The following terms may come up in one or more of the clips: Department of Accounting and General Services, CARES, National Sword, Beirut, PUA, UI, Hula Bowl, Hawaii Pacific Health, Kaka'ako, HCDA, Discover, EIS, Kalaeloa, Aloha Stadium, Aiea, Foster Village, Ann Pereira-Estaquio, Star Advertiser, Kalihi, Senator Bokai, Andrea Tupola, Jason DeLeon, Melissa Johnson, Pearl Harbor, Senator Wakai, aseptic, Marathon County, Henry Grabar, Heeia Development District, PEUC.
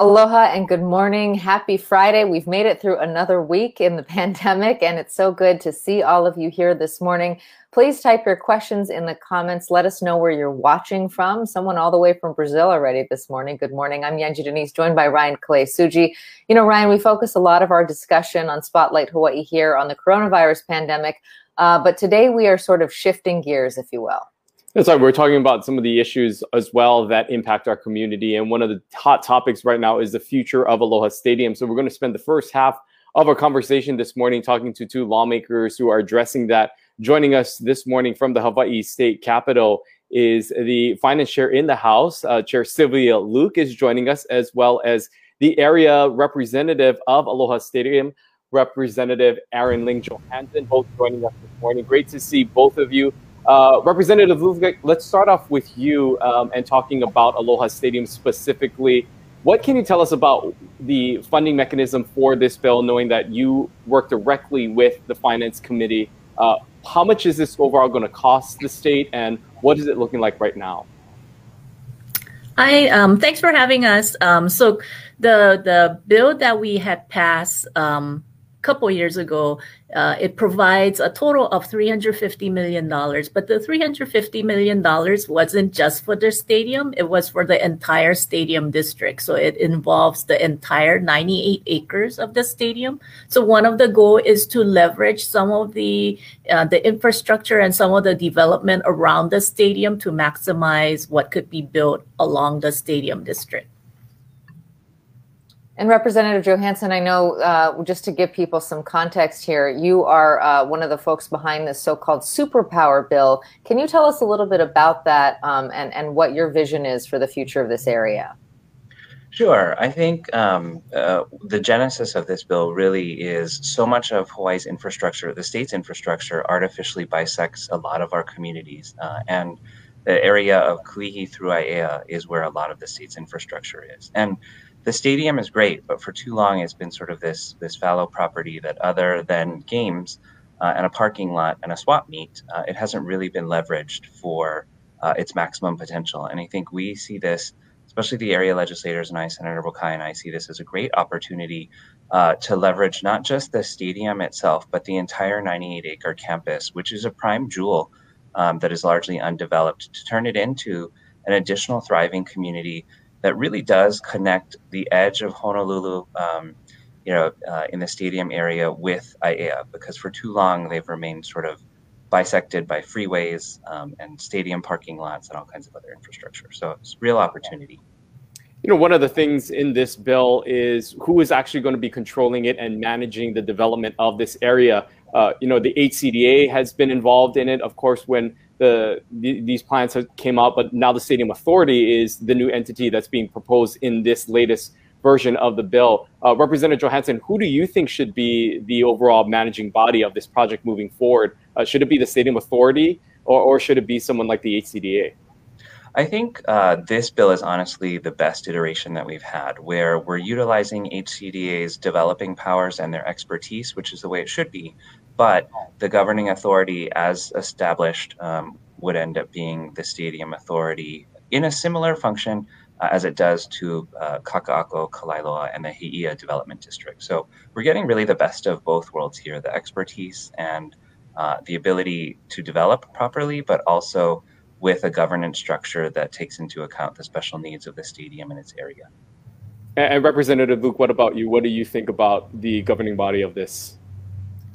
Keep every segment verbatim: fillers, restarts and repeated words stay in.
Aloha and good morning. Happy Friday. We've made it through another week in the pandemic, and it's so good to see all of you here this morning. Please type your questions in the comments. Let us know where you're watching from. Someone all the way from Brazil already this morning. Good morning. I'm Yanji Denise, joined by Ryan Kalei Tsuji. You know, Ryan, we focus a lot of our discussion on Spotlight Hawaii here on the coronavirus pandemic, uh, but today we are sort of shifting gears, if you will. That's right. We're talking about some of the issues as well that impact our community. And one of the hot topics right now is the future of Aloha Stadium. So we're going to spend the first half of our conversation this morning talking to two lawmakers who are addressing that. Joining us this morning from the Hawaii State Capitol is the finance chair in the House. Uh, Chair Sylvia Luke is joining us, as well as the area representative of Aloha Stadium, Representative Aaron Ling Johanson, both joining us this morning. Great to see both of you. Uh, Representative Luke, let's start off with you um, and talking about Aloha Stadium specifically. What can you tell us about the funding mechanism for this bill, knowing that you work directly with the Finance Committee? Uh, how much is this overall going to cost the state, and what is it looking like right now? Hi, um, thanks for having us. Um, so the, the bill that we had passed um, couple years ago, uh, it provides a total of three hundred fifty million dollars. But the three hundred fifty million dollars wasn't just for the stadium, it was for the entire stadium district. So it involves the entire ninety-eight acres of the stadium. So one of the goals is to leverage some of the, uh, the infrastructure and some of the development around the stadium to maximize what could be built along the stadium district. And Representative Johanson, I know, uh, just to give people some context here, you are uh, one of the folks behind this so-called superpower bill. Can you tell us a little bit about that um, and, and what your vision is for the future of this area? Sure. I think um, uh, the genesis of this bill really is so much of Hawaii's infrastructure, the state's infrastructure, artificially bisects a lot of our communities. Uh, and the area of Kalihi through Aiea is where a lot of the state's infrastructure is. And the stadium is great, but for too long it's been sort of this this fallow property that, other than games uh, and a parking lot and a swap meet, uh, it hasn't really been leveraged for uh, its maximum potential. And I think we see this, especially the area legislators and I, Senator Bokai and I, see this as a great opportunity uh, to leverage not just the stadium itself, but the entire ninety-eight acre campus, which is a prime jewel um, that is largely undeveloped, to turn it into an additional thriving community that really does connect the edge of Honolulu, um, you know, uh, in the stadium area with Aiea, because for too long they've remained sort of bisected by freeways um, and stadium parking lots and all kinds of other infrastructure. So it's a real opportunity. You know, one of the things in this bill is who is actually going to be controlling it and managing the development of this area. Uh, you know, the H C D A has been involved in it, of course, when the, the these plans have came out, but now the Stadium Authority is the new entity that's being proposed in this latest version of the bill. Uh, Representative Johanson, who do you think should be the overall managing body of this project moving forward? Uh, should it be the Stadium Authority, or, or should it be someone like the H C D A? I think uh, this bill is honestly the best iteration that we've had, where we're utilizing H C D A's developing powers and their expertise, which is the way it should be. But the governing authority as established um, would end up being the Stadium Authority in a similar function uh, as it does to uh, Kaka'ako, Kalaeloa, and the Heeia Development District. So we're getting really the best of both worlds here, the expertise and uh, the ability to develop properly, but also with a governance structure that takes into account the special needs of the stadium and its area. And, and Representative Luke, what about you? What do you think about the governing body of this?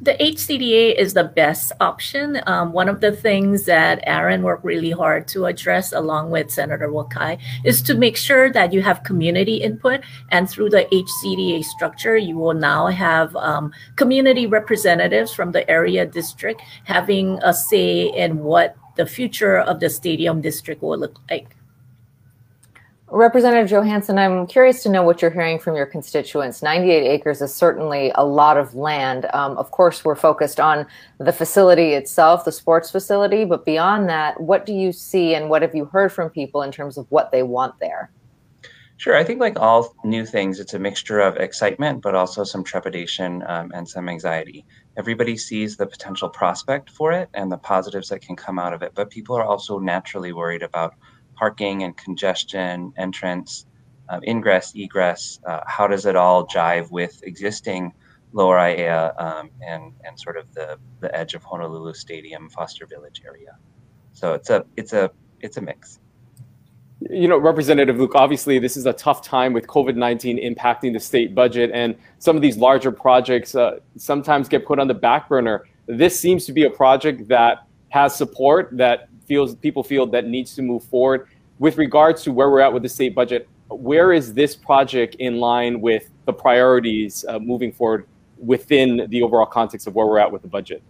The H C D A is the best option. Um, one of the things that Aaron worked really hard to address, along with Senator Wakai, is to make sure that you have community input. And through the H C D A structure, you will now have um, community representatives from the area district having a say in what the future of the stadium district will look like. Representative Johanson, I'm curious to know what you're hearing from your constituents. ninety-eight acres is certainly a lot of land. Um, of course, we're focused on the facility itself, the sports facility, but beyond that, what do you see and what have you heard from people in terms of what they want there? Sure. I think, like all new things, it's a mixture of excitement, but also some trepidation um, and some anxiety. Everybody sees the potential prospect for it and the positives that can come out of it, but people are also naturally worried about parking and congestion, entrance, um, ingress, egress, uh, how does it all jive with existing Lower Aiea um, and, and sort of the, the edge of Honolulu Stadium, Foster Village area. So it's a, it's a, it's a mix. You know, Representative Luke, obviously this is a tough time with COVID nineteen impacting the state budget, and some of these larger projects uh, sometimes get put on the back burner. This seems to be a project that has support, that feels people feel that needs to move forward. With regards to where we're at with the state budget, where is this project in line with the priorities uh, moving forward within the overall context of where we're at with the budget?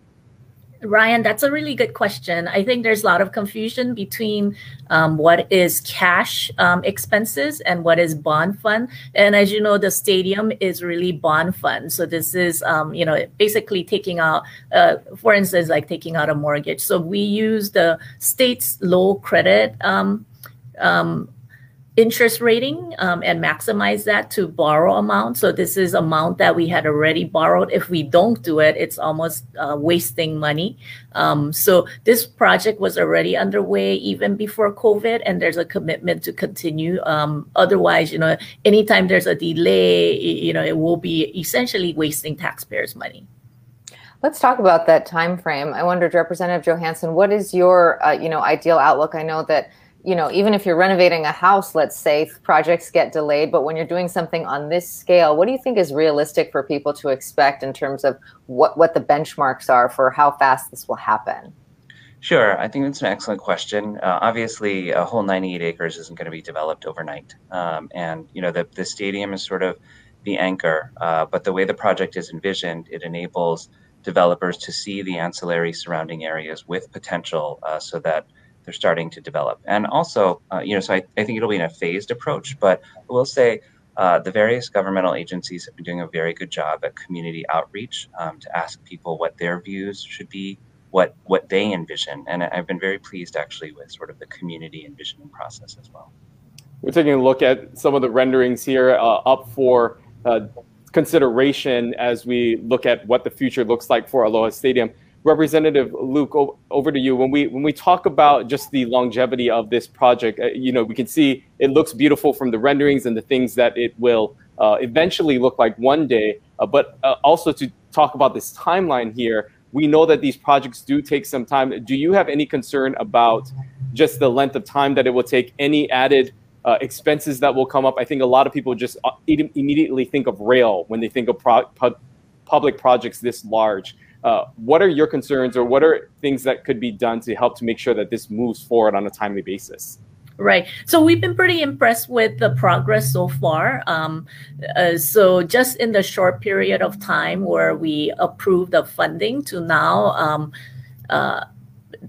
Ryan, that's a really good question. I think there's a lot of confusion between um, what is cash um, expenses and what is bond fund. And as you know, the stadium is really bond fund. So this is, um, you know, basically taking out, uh, for instance, like taking out a mortgage. So we use the state's low credit um, um, interest rating um, and maximize that to borrow amount. So this is amount that we had already borrowed. If we don't do it, it's almost uh, wasting money. Um, so this project was already underway even before COVID, and there's a commitment to continue. Um, otherwise, you know, anytime there's a delay, you know, it will be essentially wasting taxpayers' money. Let's talk about that time frame. I wondered, Representative Johanson, what is your, uh, you know, ideal outlook? I know that, you know, even if you're renovating a house, let's say projects get delayed, but when you're doing something on this scale, what do you think is realistic for people to expect in terms of what, what the benchmarks are for how fast this will happen? Sure, I think that's an excellent question. Uh, obviously, a whole ninety-eight acres isn't going to be developed overnight. Um, and, you know, the, the stadium is sort of the anchor, uh, but the way the project is envisioned, it enables developers to see the ancillary surrounding areas with potential uh, so that they're starting to develop. And also, uh, you know, so I, I think it'll be in a phased approach, but I will say uh, the various governmental agencies have been doing a very good job at community outreach um, to ask people what their views should be, what, what they envision. And I've been very pleased actually with sort of the community envisioning process as well. We're taking a look at some of the renderings here uh, up for uh, consideration as we look at what the future looks like for Aloha Stadium. Representative Luke, over to you. When we when we talk about just the longevity of this project, uh, you know, we can see it looks beautiful from the renderings and the things that it will uh, eventually look like one day. Uh, but uh, also to talk about this timeline here, we know that these projects do take some time. Do you have any concern about just the length of time that it will take? Any added uh, expenses that will come up? I think a lot of people just immediately think of rail when they think of pro pub public projects this large. Uh, what are your concerns, or what are things that could be done to help to make sure that this moves forward on a timely basis? Right. So we've been pretty impressed with the progress so far. Um, uh, so just in the short period of time where we approved the funding to now, um, uh,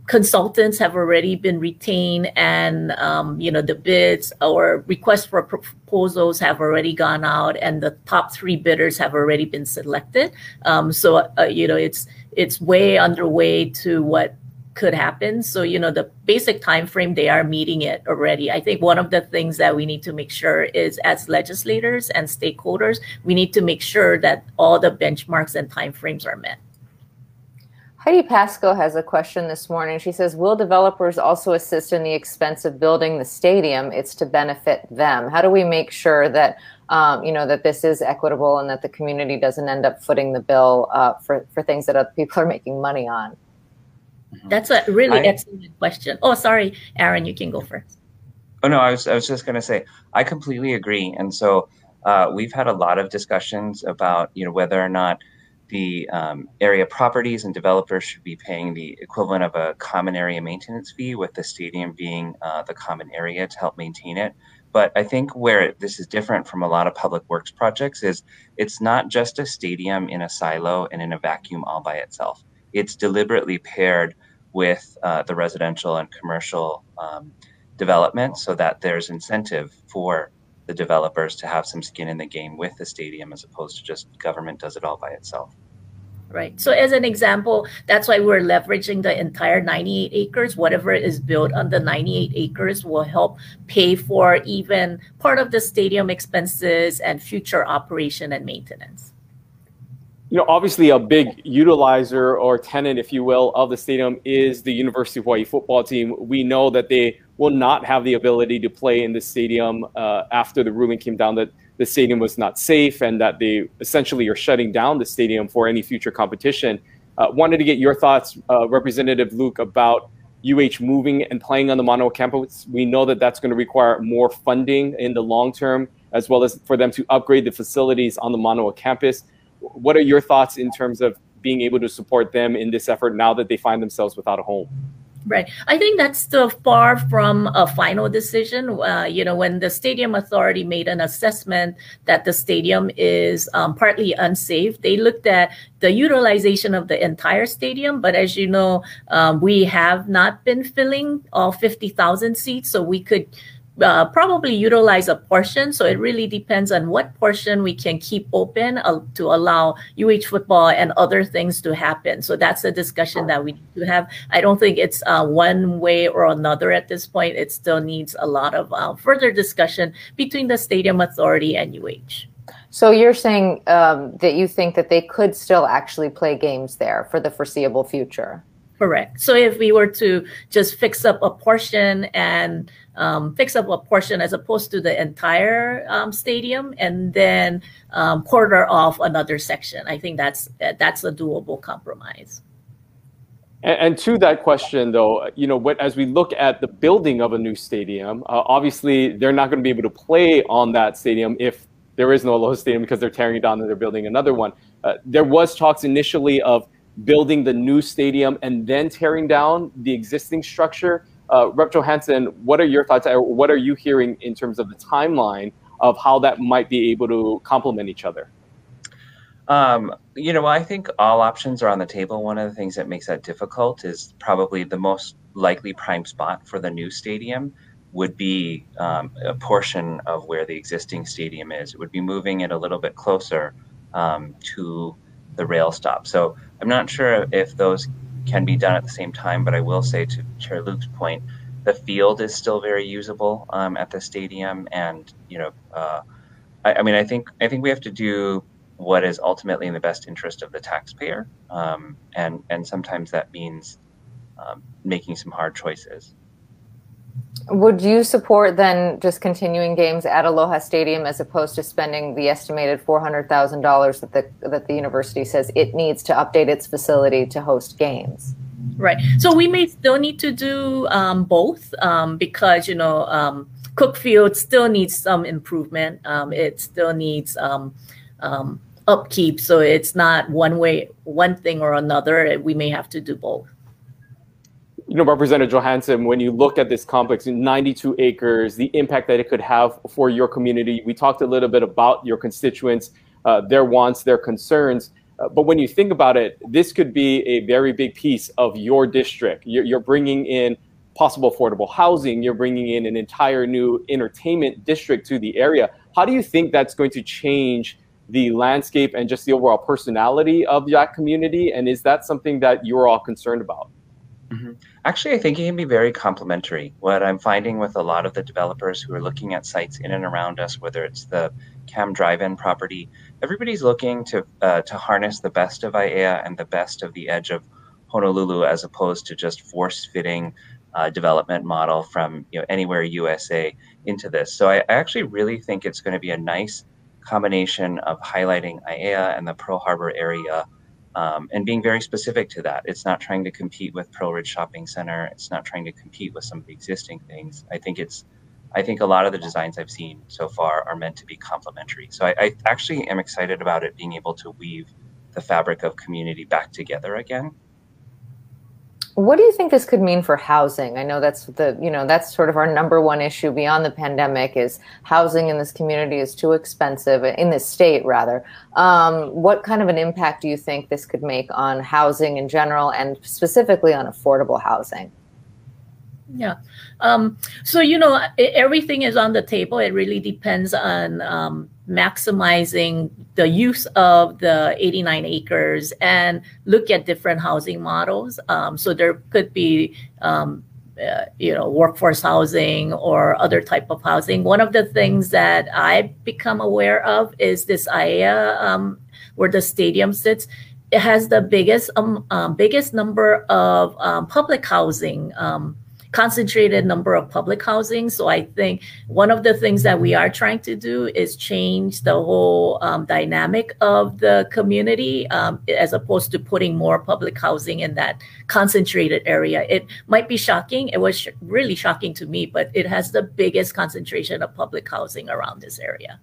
consultants have already been retained, and um, you know, the bids or requests for proposals have already gone out, and the top three bidders have already been selected. Um, so uh, you know, it's it's way underway to what could happen. So you know, the basic time frame, they are meeting it already. I think one of the things that we need to make sure is, as legislators and stakeholders, we need to make sure that all the benchmarks and timeframes are met. Heidi Pasco has a question this morning. She says, will developers also assist in the expense of building the stadium? It's to benefit them. How do we make sure that, um, you know, that this is equitable and that the community doesn't end up footing the bill uh, for, for things that other people are making money on? That's a really I, excellent question. Oh, sorry, Aaron, you can go first. Oh, no, I was, I was just going to say, I completely agree. And so uh, we've had a lot of discussions about, you know, whether or not the um, area properties and developers should be paying the equivalent of a common area maintenance fee, with the stadium being uh, the common area to help maintain it. But I think where this is different from a lot of public works projects is it's not just a stadium in a silo and in a vacuum all by itself. It's deliberately paired with uh, the residential and commercial um, development so that there's incentive for the developers to have some skin in the game with the stadium, as opposed to just government does it all by itself. Right. So as an example, that's why we're leveraging the entire ninety-eight acres. Whatever is built on the ninety-eight acres will help pay for even part of the stadium expenses and future operation and maintenance. you know, obviously a big utilizer or tenant, if you will, of the stadium is the University of Hawaii football team. We know that they will not have the ability to play in the stadium uh, after the ruling came down that the stadium was not safe and that they essentially are shutting down the stadium for any future competition. Uh, wanted to get your thoughts, uh, Representative Luke, about U H moving and playing on the Manoa campus. We know that that's going to require more funding in the long term, as well as for them to upgrade the facilities on the Manoa campus. What are your thoughts in terms of being able to support them in this effort now that they find themselves without a home? Right. I think that's still far from a final decision. Uh, you know, when the stadium authority made an assessment that the stadium is um, partly unsafe, they looked at the utilization of the entire stadium. But as you know, um, we have not been filling all fifty thousand seats, so we could Uh, probably utilize a portion. So it really depends on what portion we can keep open uh, to allow U H football and other things to happen. So that's a discussion that we do have. I don't think it's uh, one way or another at this point. It still needs a lot of uh, further discussion between the stadium authority and U H. So you're saying um, that you think that they could still actually play games there for the foreseeable future? Correct. So if we were to just fix up a portion and um, fix up a portion as opposed to the entire um, stadium and then um, quarter off another section, I think that's that's a doable compromise. And, and to that question, though, you know, what, as we look at the building of a new stadium, uh, obviously they're not going to be able to play on that stadium if there is no Aloha Stadium because they're tearing it down and they're building another one. Uh, there was talks initially of building the new stadium and then tearing down the existing structure. Uh, Representative Johanson, what are your thoughts? What are you hearing in terms of the timeline of how that might be able to complement each other? Um, you know, I think all options are on the table. One of the things that makes that difficult is probably the most likely prime spot for the new stadium would be um, a portion of where the existing stadium is. It would be moving it a little bit closer um, to the rail stop. So I'm not sure if those can be done at the same time, but I will say to Chair Luke's point, the field is still very usable um, at the stadium. And, you know, uh, I, I mean, I think I think we have to do what is ultimately in the best interest of the taxpayer. Um, and, and sometimes that means um, making some hard choices. Would you support then just continuing games at Aloha Stadium as opposed to spending the estimated four hundred thousand dollars that the that the university says it needs to update its facility to host games? Right. So we may still need to do um, both um, because, you know, um, Cook Field still needs some improvement. Um, it still needs um, um, upkeep. So it's not one way, one thing or another. We may have to do both. You know, Representative Johanson, when you look at this complex, ninety-two acres, the impact that it could have for your community, we talked a little bit about your constituents, uh, their wants, their concerns. Uh, but when you think about it, this could be a very big piece of your district. You're, you're bringing in possible affordable housing. You're bringing in an entire new entertainment district to the area. How do you think that's going to change the landscape and just the overall personality of that community? And is that something that you're all concerned about? Mm-hmm. Actually, I think it can be very complementary. What I'm finding with a lot of the developers who are looking at sites in and around us, whether it's the Cam Drive-in property, everybody's looking to uh, to harness the best of Aiea and the best of the edge of Honolulu, as opposed to just force-fitting uh, development model from you know anywhere U S A into this. So I, I actually really think it's going to be a nice combination of highlighting Aiea and the Pearl Harbor area. Um, and being very specific to that. It's not trying to compete with Pearlridge Shopping Center. It's not trying to compete with some of the existing things. I think it's, I think a lot of the designs I've seen so far are meant to be complementary. So I, I actually am excited about it being able to weave the fabric of community back together again. What do you think this could mean for housing? I know that's the, you know, that's sort of our number one issue beyond the pandemic is housing in this community is too expensive, in this state rather. Um, what kind of an impact do you think this could make on housing in general and specifically on affordable housing? Yeah. Um, so, you know, everything is on the table. It really depends on um, maximizing the use of the eighty-nine acres and look at different housing models. Um, so there could be um, uh, you know, workforce housing or other type of housing. One of the things that I've become aware of is this Aiea, um, where the stadium sits. It has the biggest um, um, biggest number of um, public housing, um, concentrated number of public housing. So I think one of the things that we are trying to do is change the whole um, dynamic of the community, um, as opposed to putting more public housing in that concentrated area. It might be shocking. It was sh really shocking to me, but it has the biggest concentration of public housing around this area.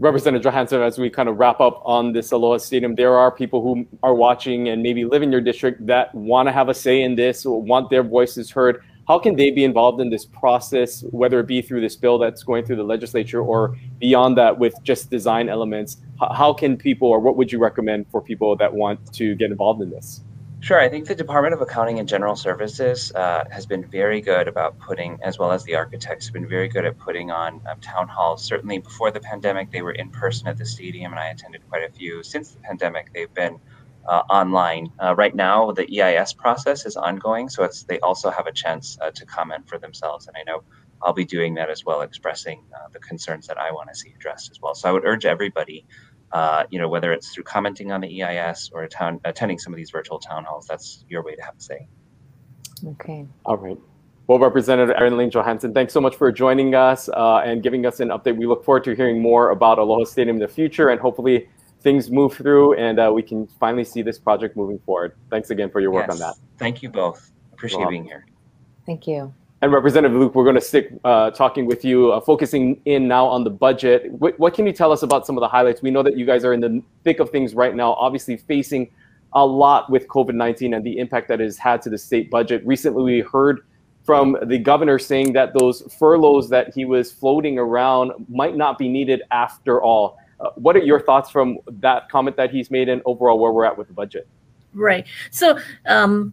Representative Johanson, as we kind of wrap up on this Aloha Stadium, there are people who are watching and maybe live in your district that want to have a say in this or want their voices heard. How can they be involved in this process, whether it be through this bill that's going through the legislature or beyond that with just design elements? How can people, or what would you recommend for people that want to get involved in this? Sure. I think the Department of Accounting and General Services uh, has been very good about putting, as well as the architects, have been very good at putting on um, town halls. Certainly before the pandemic, they were in person at the stadium, and I attended quite a few. Since the pandemic, they've been uh, online. Uh, right now, the E I S process is ongoing, so it's, they also have a chance uh, to comment for themselves. And I know I'll be doing that as well, expressing uh, the concerns that I want to see addressed as well. So I would urge everybody, Uh, you know, whether it's through commenting on the E I S or town, attending some of these virtual town halls, that's your way to have a say. Okay. All right. Well, Representative Aaron Ling Johanson, thanks so much for joining us uh, and giving us an update. We look forward to hearing more about Aloha Stadium in the future, and hopefully things move through and uh, we can finally see this project moving forward. Thanks again for your work yes. on that. Thank you both. Appreciate well, being here. Thank you. And Representative Luke, we're going to stick uh, talking with you, uh, focusing in now on the budget. What, what can you tell us about some of the highlights? We know that you guys are in the thick of things right now, obviously facing a lot with COVID nineteen and the impact that it has had to the state budget. Recently, we heard from the governor saying that those furloughs that he was floating around might not be needed after all. Uh, what are your thoughts from that comment that he's made and overall where we're at with the budget? Right. So. Um...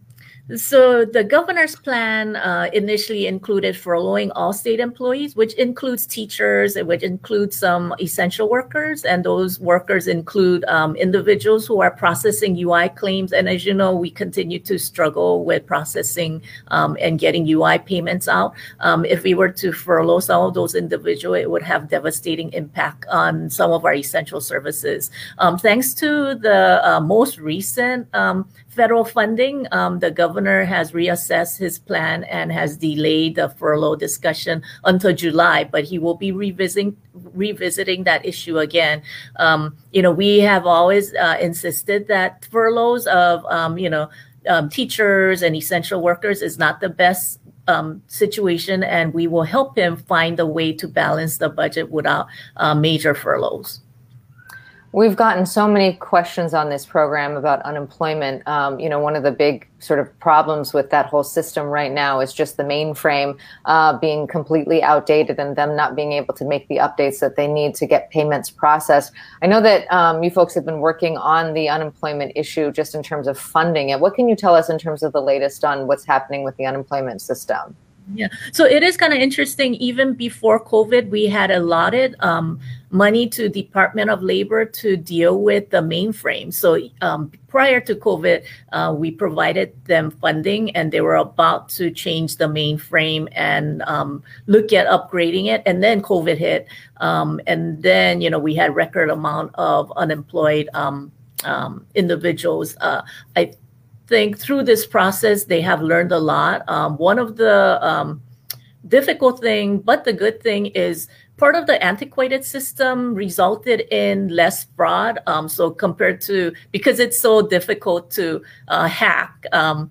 So the governor's plan uh, initially included furloughing all state employees, which includes teachers, which includes some essential workers. And those workers include um, individuals who are processing U I claims. And as you know, we continue to struggle with processing um, and getting U I payments out. Um, if we were to furlough some of those individuals, it would have devastating impact on some of our essential services. Um, thanks to the uh, most recent um, federal funding, um, the governor Governor has reassessed his plan and has delayed the furlough discussion until July, but he will be revisiting revisiting that issue again. Um, you know, we have always uh, insisted that furloughs of um, you know um, teachers and essential workers is not the best Um, situation, and we will help him find a way to balance the budget without uh, major furloughs. We've gotten so many questions on this program about unemployment. Um, you know, one of the big sort of problems with that whole system right now is just the mainframe uh, being completely outdated and them not being able to make the updates that they need to get payments processed. I know that um, you folks have been working on the unemployment issue just in terms of funding it. What can you tell us in terms of the latest on what's happening with the unemployment system? Yeah, so it is kind of interesting. Even before COVID, we had allotted um, money to Department of Labor to deal with the mainframe. So um, prior to COVID, uh, we provided them funding, and they were about to change the mainframe and um, look at upgrading it. And then COVID hit, um, and then you know we had record amount of unemployed um, um, individuals. Uh, I. think through this process, they have learned a lot. Um, one of the um, difficult thing, but the good thing is part of the antiquated system resulted in less fraud. Um, so compared to, because it's so difficult to uh, hack, um,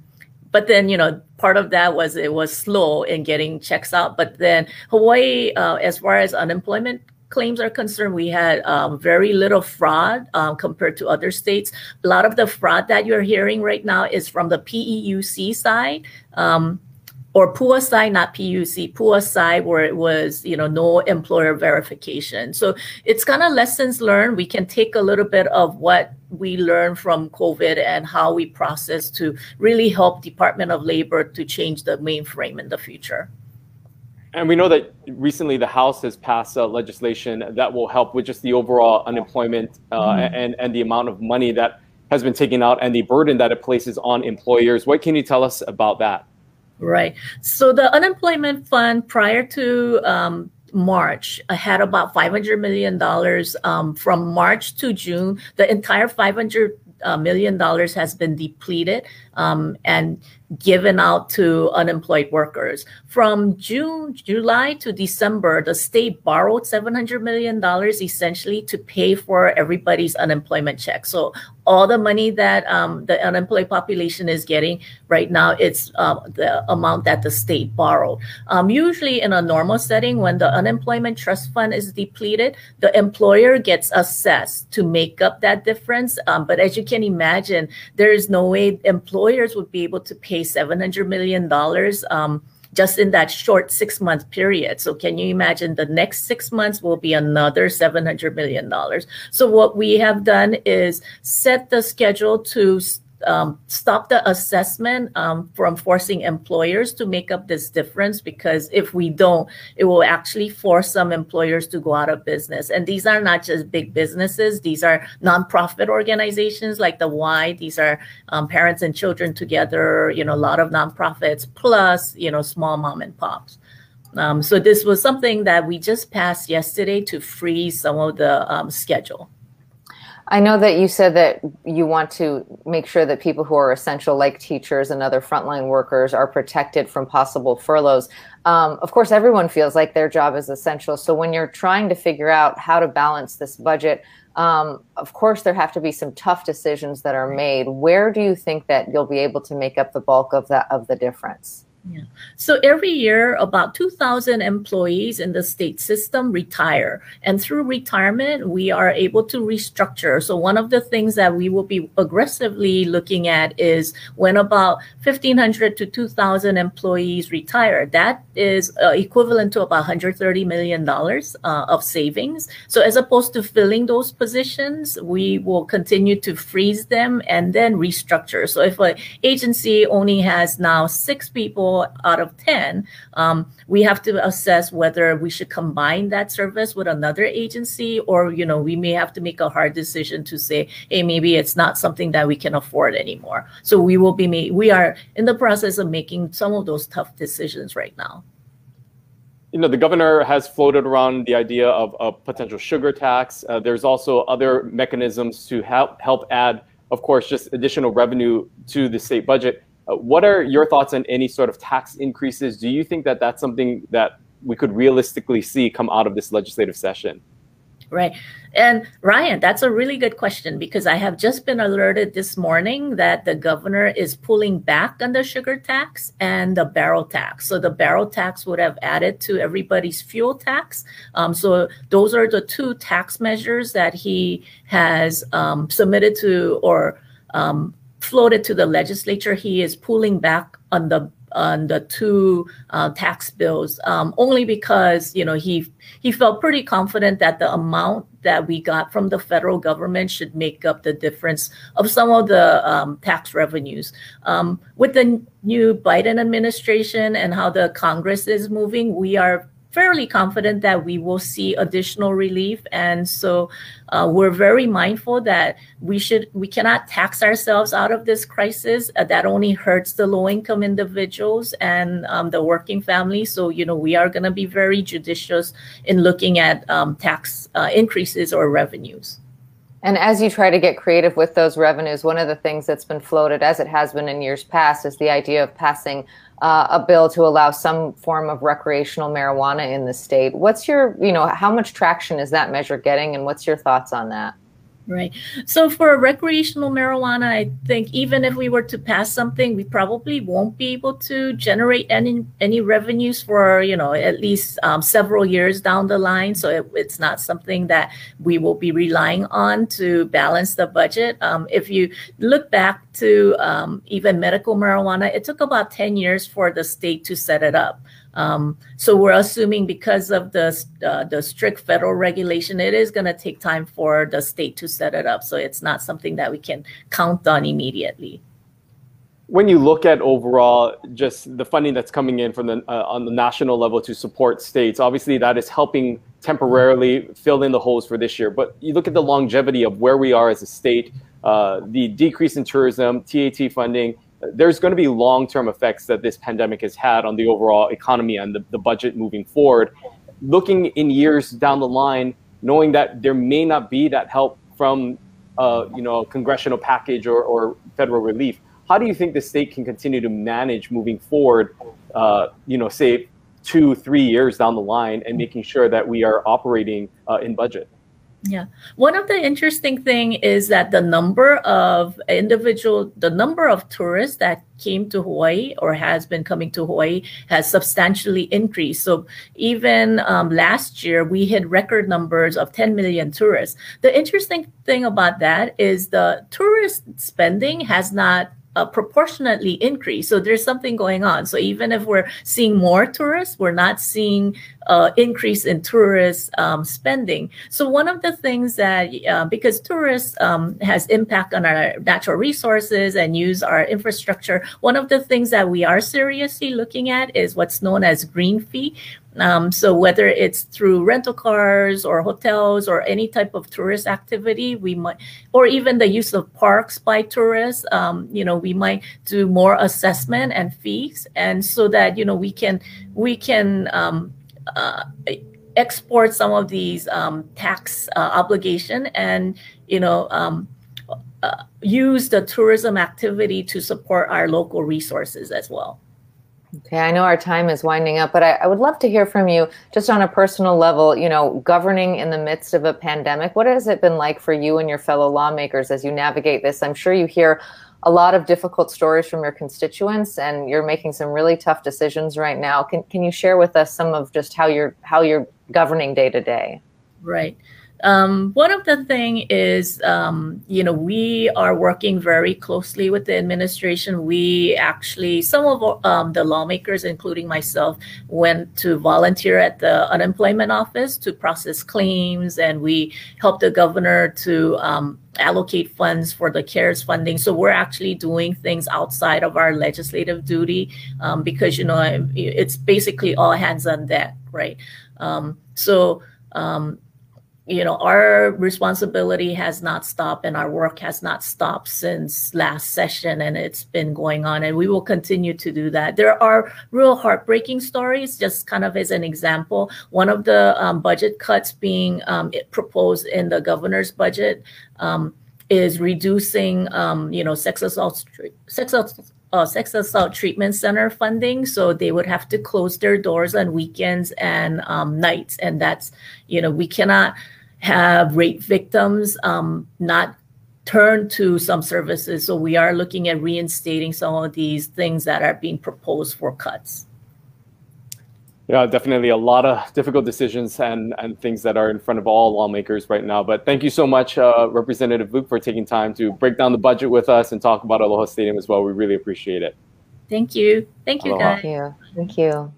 but then, you know, part of that was it was slow in getting checks out. But then Hawaii, uh, as far as unemployment claims are concerned, we had um, very little fraud um, compared to other states. A lot of the fraud that you're hearing right now is from the P E U C side um, or P U A side, not P U C, P U A side, where it was, you know, no employer verification. So it's kind of lessons learned. We can take a little bit of what we learned from COVID and how we process to really help Department of Labor to change the mainframe in the future. And we know that recently the House has passed uh, legislation that will help with just the overall unemployment uh, mm-hmm. and, and the amount of money that has been taken out and the burden that it places on employers. What can you tell us about that? Right. So the unemployment fund prior to um, March I had about five hundred million dollars. Um, from March to June, the entire five hundred million dollars has been depleted um, and given out to unemployed workers. From June, July to December, the state borrowed seven hundred million dollars essentially to pay for everybody's unemployment check. So all the money that um, the unemployed population is getting right now, it's uh, the amount that the state borrowed. Um, usually in a normal setting, when the unemployment trust fund is depleted, the employer gets assessed to make up that difference. Um, but as you can imagine, there is no way employers would be able to pay seven hundred million dollars um, just in that short six-month period. So can you imagine the next six months will be another seven hundred million dollars. So what we have done is set the schedule to um, stop the assessment um, from forcing employers to make up this difference, because if we don't, it will actually force some employers to go out of business. And these are not just big businesses. These are nonprofit organizations like the Y. These are um, parents and children together, you know, a lot of nonprofits, plus, you know, small mom and pops. Um, so this was something that we just passed yesterday to freeze some of the um, schedule. I know that you said that you want to make sure that people who are essential, like teachers and other frontline workers, are protected from possible furloughs. Um, of course, everyone feels like their job is essential. So when you're trying to figure out how to balance this budget, um, of course, there have to be some tough decisions that are made. Where do you think that you'll be able to make up the bulk of that of the difference? Yeah. So every year, about two thousand employees in the state system retire. And through retirement, we are able to restructure. So one of the things that we will be aggressively looking at is when about fifteen hundred to two thousand employees retire, that is uh, equivalent to about one hundred thirty million dollars uh, of savings. So as opposed to filling those positions, we will continue to freeze them and then restructure. So if an agency only has now six people out of ten, um, we have to assess whether we should combine that service with another agency, or, you know, we may have to make a hard decision to say, hey, maybe it's not something that we can afford anymore. So we will be made, we are in the process of making some of those tough decisions right now. You know, the governor has floated around the idea of a potential sugar tax. Uh, there's also other mechanisms to help help add, of course, just additional revenue to the state budget. Uh, what are your thoughts on any sort of tax increases? Do you think that that's something that we could realistically see come out of this legislative session? Right. And Ryan, that's a really good question, because I have just been alerted this morning that the governor is pulling back on the sugar tax and the barrel tax. So the barrel tax would have added to everybody's fuel tax. Um, so those are the two tax measures that he has um, submitted to or um floated to the legislature. He is pulling back on the on the two uh, tax bills um, only because, you know, he he felt pretty confident that the amount that we got from the federal government should make up the difference of some of the um, tax revenues. Um, with the new Biden administration and how the Congress is moving, we are fairly confident that we will see additional relief. And so uh, we're very mindful that we should we cannot tax ourselves out of this crisis. Uh, that only hurts the low-income individuals and um, the working families. So, you know, we are going to be very judicious in looking at um, tax uh, increases or revenues. And as you try to get creative with those revenues, one of the things that's been floated, as it has been in years past, is the idea of passing uh, a bill to allow some form of recreational marijuana in the state. What's your, you know, how much traction is that measure getting, and what's your thoughts on that? Right. So for recreational marijuana, I think even if we were to pass something, we probably won't be able to generate any any revenues for, you know, at least um, several years down the line. So it, it's not something that we will be relying on to balance the budget. Um, if you look back to um, even medical marijuana, it took about ten years for the state to set it up. Um, so we're assuming, because of the uh, the strict federal regulation, it is going to take time for the state to set it up. So it's not something that we can count on immediately. When you look at overall just the funding that's coming in from the uh, on the national level to support states, obviously that is helping temporarily fill in the holes for this year. But you look at the longevity of where we are as a state, uh, the decrease in tourism, T A T funding, there's going to be long-term effects that this pandemic has had on the overall economy and the, the budget moving forward. Looking in years down the line, knowing that there may not be that help from uh, you know, congressional package or, or federal relief, how do you think the state can continue to manage moving forward, uh, you know, say two, three years down the line, and making sure that we are operating uh, in budget? Yeah. One of the interesting thing is that the number of individual, the number of tourists that came to Hawaii or has been coming to Hawaii has substantially increased. So even um, last year, we hit record numbers of ten million tourists. The interesting thing about that is the tourist spending has not Uh, proportionately increase. So there's something going on. So even if we're seeing more tourists, we're not seeing uh, increase in tourist um, spending. So one of the things that, uh, because tourists um, has impact on our natural resources and use our infrastructure, one of the things that we are seriously looking at is what's known as green fee. Um, so whether it's through rental cars or hotels or any type of tourist activity, we might, or even the use of parks by tourists, um, you know, we might do more assessment and fees, and so that, you know, we can we can um, uh, export some of these um, tax uh, obligation and, you know, um, uh, use the tourism activity to support our local resources as well. Okay, I know our time is winding up, but I, I would love to hear from you just on a personal level, you know, governing in the midst of a pandemic. What has it been like for you and your fellow lawmakers as you navigate this? I'm sure you hear a lot of difficult stories from your constituents, and you're making some really tough decisions right now. Can can you share with us some of just how you're how you're governing day to day? Right. Um, one of the thing is, um, you know, we are working very closely with the administration. We actually, some of um, the lawmakers, including myself, went to volunteer at the unemployment office to process claims, and we helped the governor to um, allocate funds for the CARES funding. So we're actually doing things outside of our legislative duty um, because, you know, it's basically all hands on deck, right? Um, so, um, you know, our responsibility has not stopped, and our work has not stopped since last session, and it's been going on, and we will continue to do that. There are real heartbreaking stories, just kind of as an example. One of the um, budget cuts being um, proposed in the governor's budget um, is reducing, um, you know, sex assault, sex assault, Uh, sex assault treatment center funding, so they would have to close their doors on weekends and um, nights, and that's, you know, we cannot have rape victims um, not turn to some services. So we are looking at reinstating some of these things that are being proposed for cuts. Yeah, definitely a lot of difficult decisions and, and things that are in front of all lawmakers right now. But thank you so much, uh, Representative Luke, for taking time to break down the budget with us and talk about Aloha Stadium as well. We really appreciate it. Thank you. Thank you, guys. Thank you. Thank you.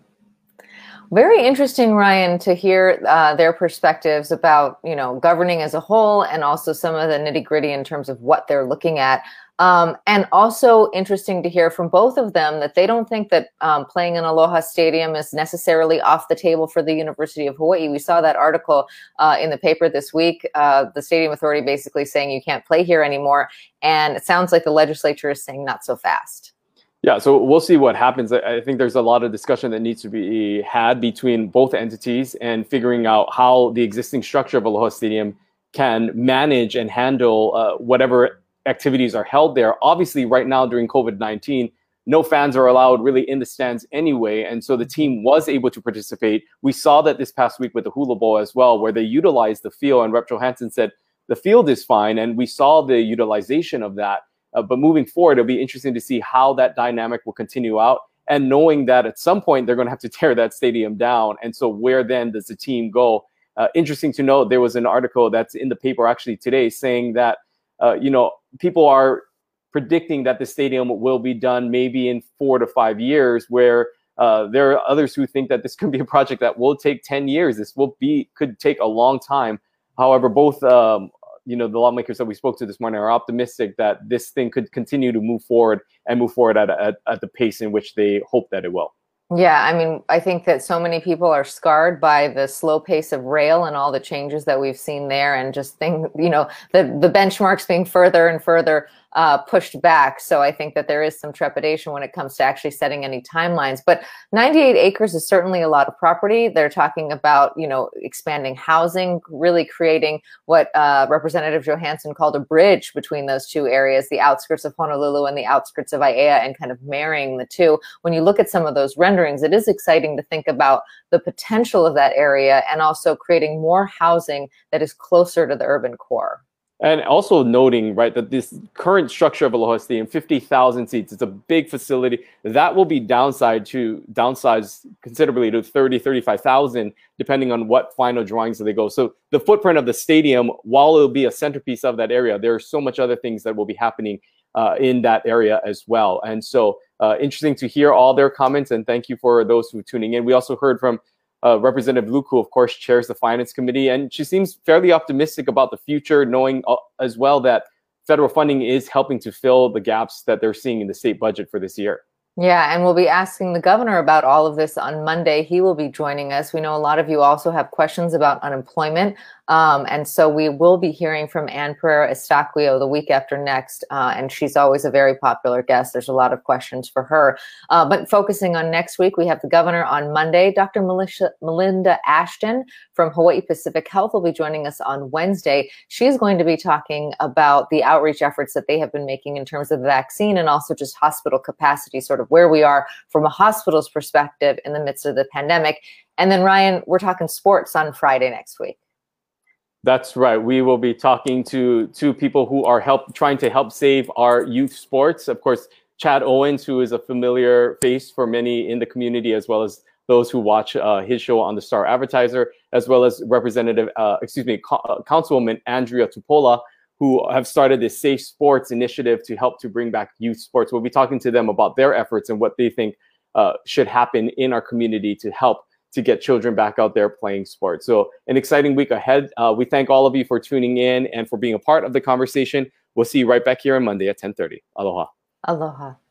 Very interesting, Ryan, to hear uh, their perspectives about, you know, governing as a whole, and also some of the nitty gritty in terms of what they're looking at. Um, and also interesting to hear from both of them that they don't think that um, playing in Aloha Stadium is necessarily off the table for the University of Hawaii. We saw that article uh, in the paper this week, uh, the Stadium Authority basically saying you can't play here anymore. And it sounds like the legislature is saying not so fast. Yeah, so we'll see what happens. I think there's a lot of discussion that needs to be had between both entities and figuring out how the existing structure of Aloha Stadium can manage and handle uh, whatever activities are held there. Obviously, right now during COVID nineteen, no fans are allowed really in the stands anyway, and so the team was able to participate. We saw that this past week with the Hula Bowl as well, where they utilized the field, and Rep Johanson said the field is fine, and we saw the utilization of that. Uh, but moving forward, it'll be interesting to see how that dynamic will continue out, and knowing that at some point they're going to have to tear that stadium down, and so where then does the team go? Uh, interesting to note, there was an article that's in the paper actually today saying that Uh, you know, people are predicting that the stadium will be done maybe in four to five years, where uh, there are others who think that this could be a project that will take ten years. This will be, could take a long time. However, both, um, you know, the lawmakers that we spoke to this morning are optimistic that this thing could continue to move forward and move forward at, at, at the pace in which they hope that it will. Yeah, I mean, I think that so many people are scarred by the slow pace of rail and all the changes that we've seen there, and just think, you know, the, the benchmarks being further and further uh, pushed back. So I think that there is some trepidation when it comes to actually setting any timelines. But ninety-eight acres is certainly a lot of property. They're talking about, you know, expanding housing, really creating what uh, Representative Johanson called a bridge between those two areas, the outskirts of Honolulu and the outskirts of Aiea, and kind of marrying the two. When you look at some of those renderings, it is exciting to think about the potential of that area and also creating more housing that is closer to the urban core. And also noting, right, that this current structure of Aloha Stadium, fifty thousand seats, it's a big facility. That will be downside to, downsized considerably to thirty, thirty-five thousand, depending on what final drawings they go. So the footprint of the stadium, while it'll be a centerpiece of that area, there are so much other things that will be happening uh, in that area as well. And so uh, interesting to hear all their comments, and thank you for those who are tuning in. We also heard from Uh, Representative Luke, who of course chairs the Finance Committee, and she seems fairly optimistic about the future, knowing uh, as well that federal funding is helping to fill the gaps that they're seeing in the state budget for this year. Yeah, and we'll be asking the governor about all of this on Monday. He will be joining us. We know a lot of you also have questions about unemployment, um, and so we will be hearing from Ann Pereira-Estaquio the week after next, uh, and she's always a very popular guest. There's a lot of questions for her. Uh, but focusing on next week, we have the governor on Monday. Doctor Melissa Melinda Ashton from Hawaii Pacific Health will be joining us on Wednesday. She's going to be talking about the outreach efforts that they have been making in terms of the vaccine and also just hospital capacity, sort of where we are from a hospital's perspective in the midst of the pandemic. And then Ryan, we're talking sports on Friday next week. That's right. We will be talking to two people who are help trying to help save our youth sports. Of course, Chad Owens, who is a familiar face for many in the community, as well as those who watch uh, his show on the Star Advertiser, as well as Representative, uh, excuse me, Co- Councilwoman Andrea Tupola, who have started this Safe Sports initiative to help to bring back youth sports. We'll be talking to them about their efforts and what they think uh, should happen in our community to help to get children back out there playing sports. So an exciting week ahead. Uh, we thank all of you for tuning in and for being a part of the conversation. We'll see you right back here on Monday at ten thirty. Aloha. Aloha.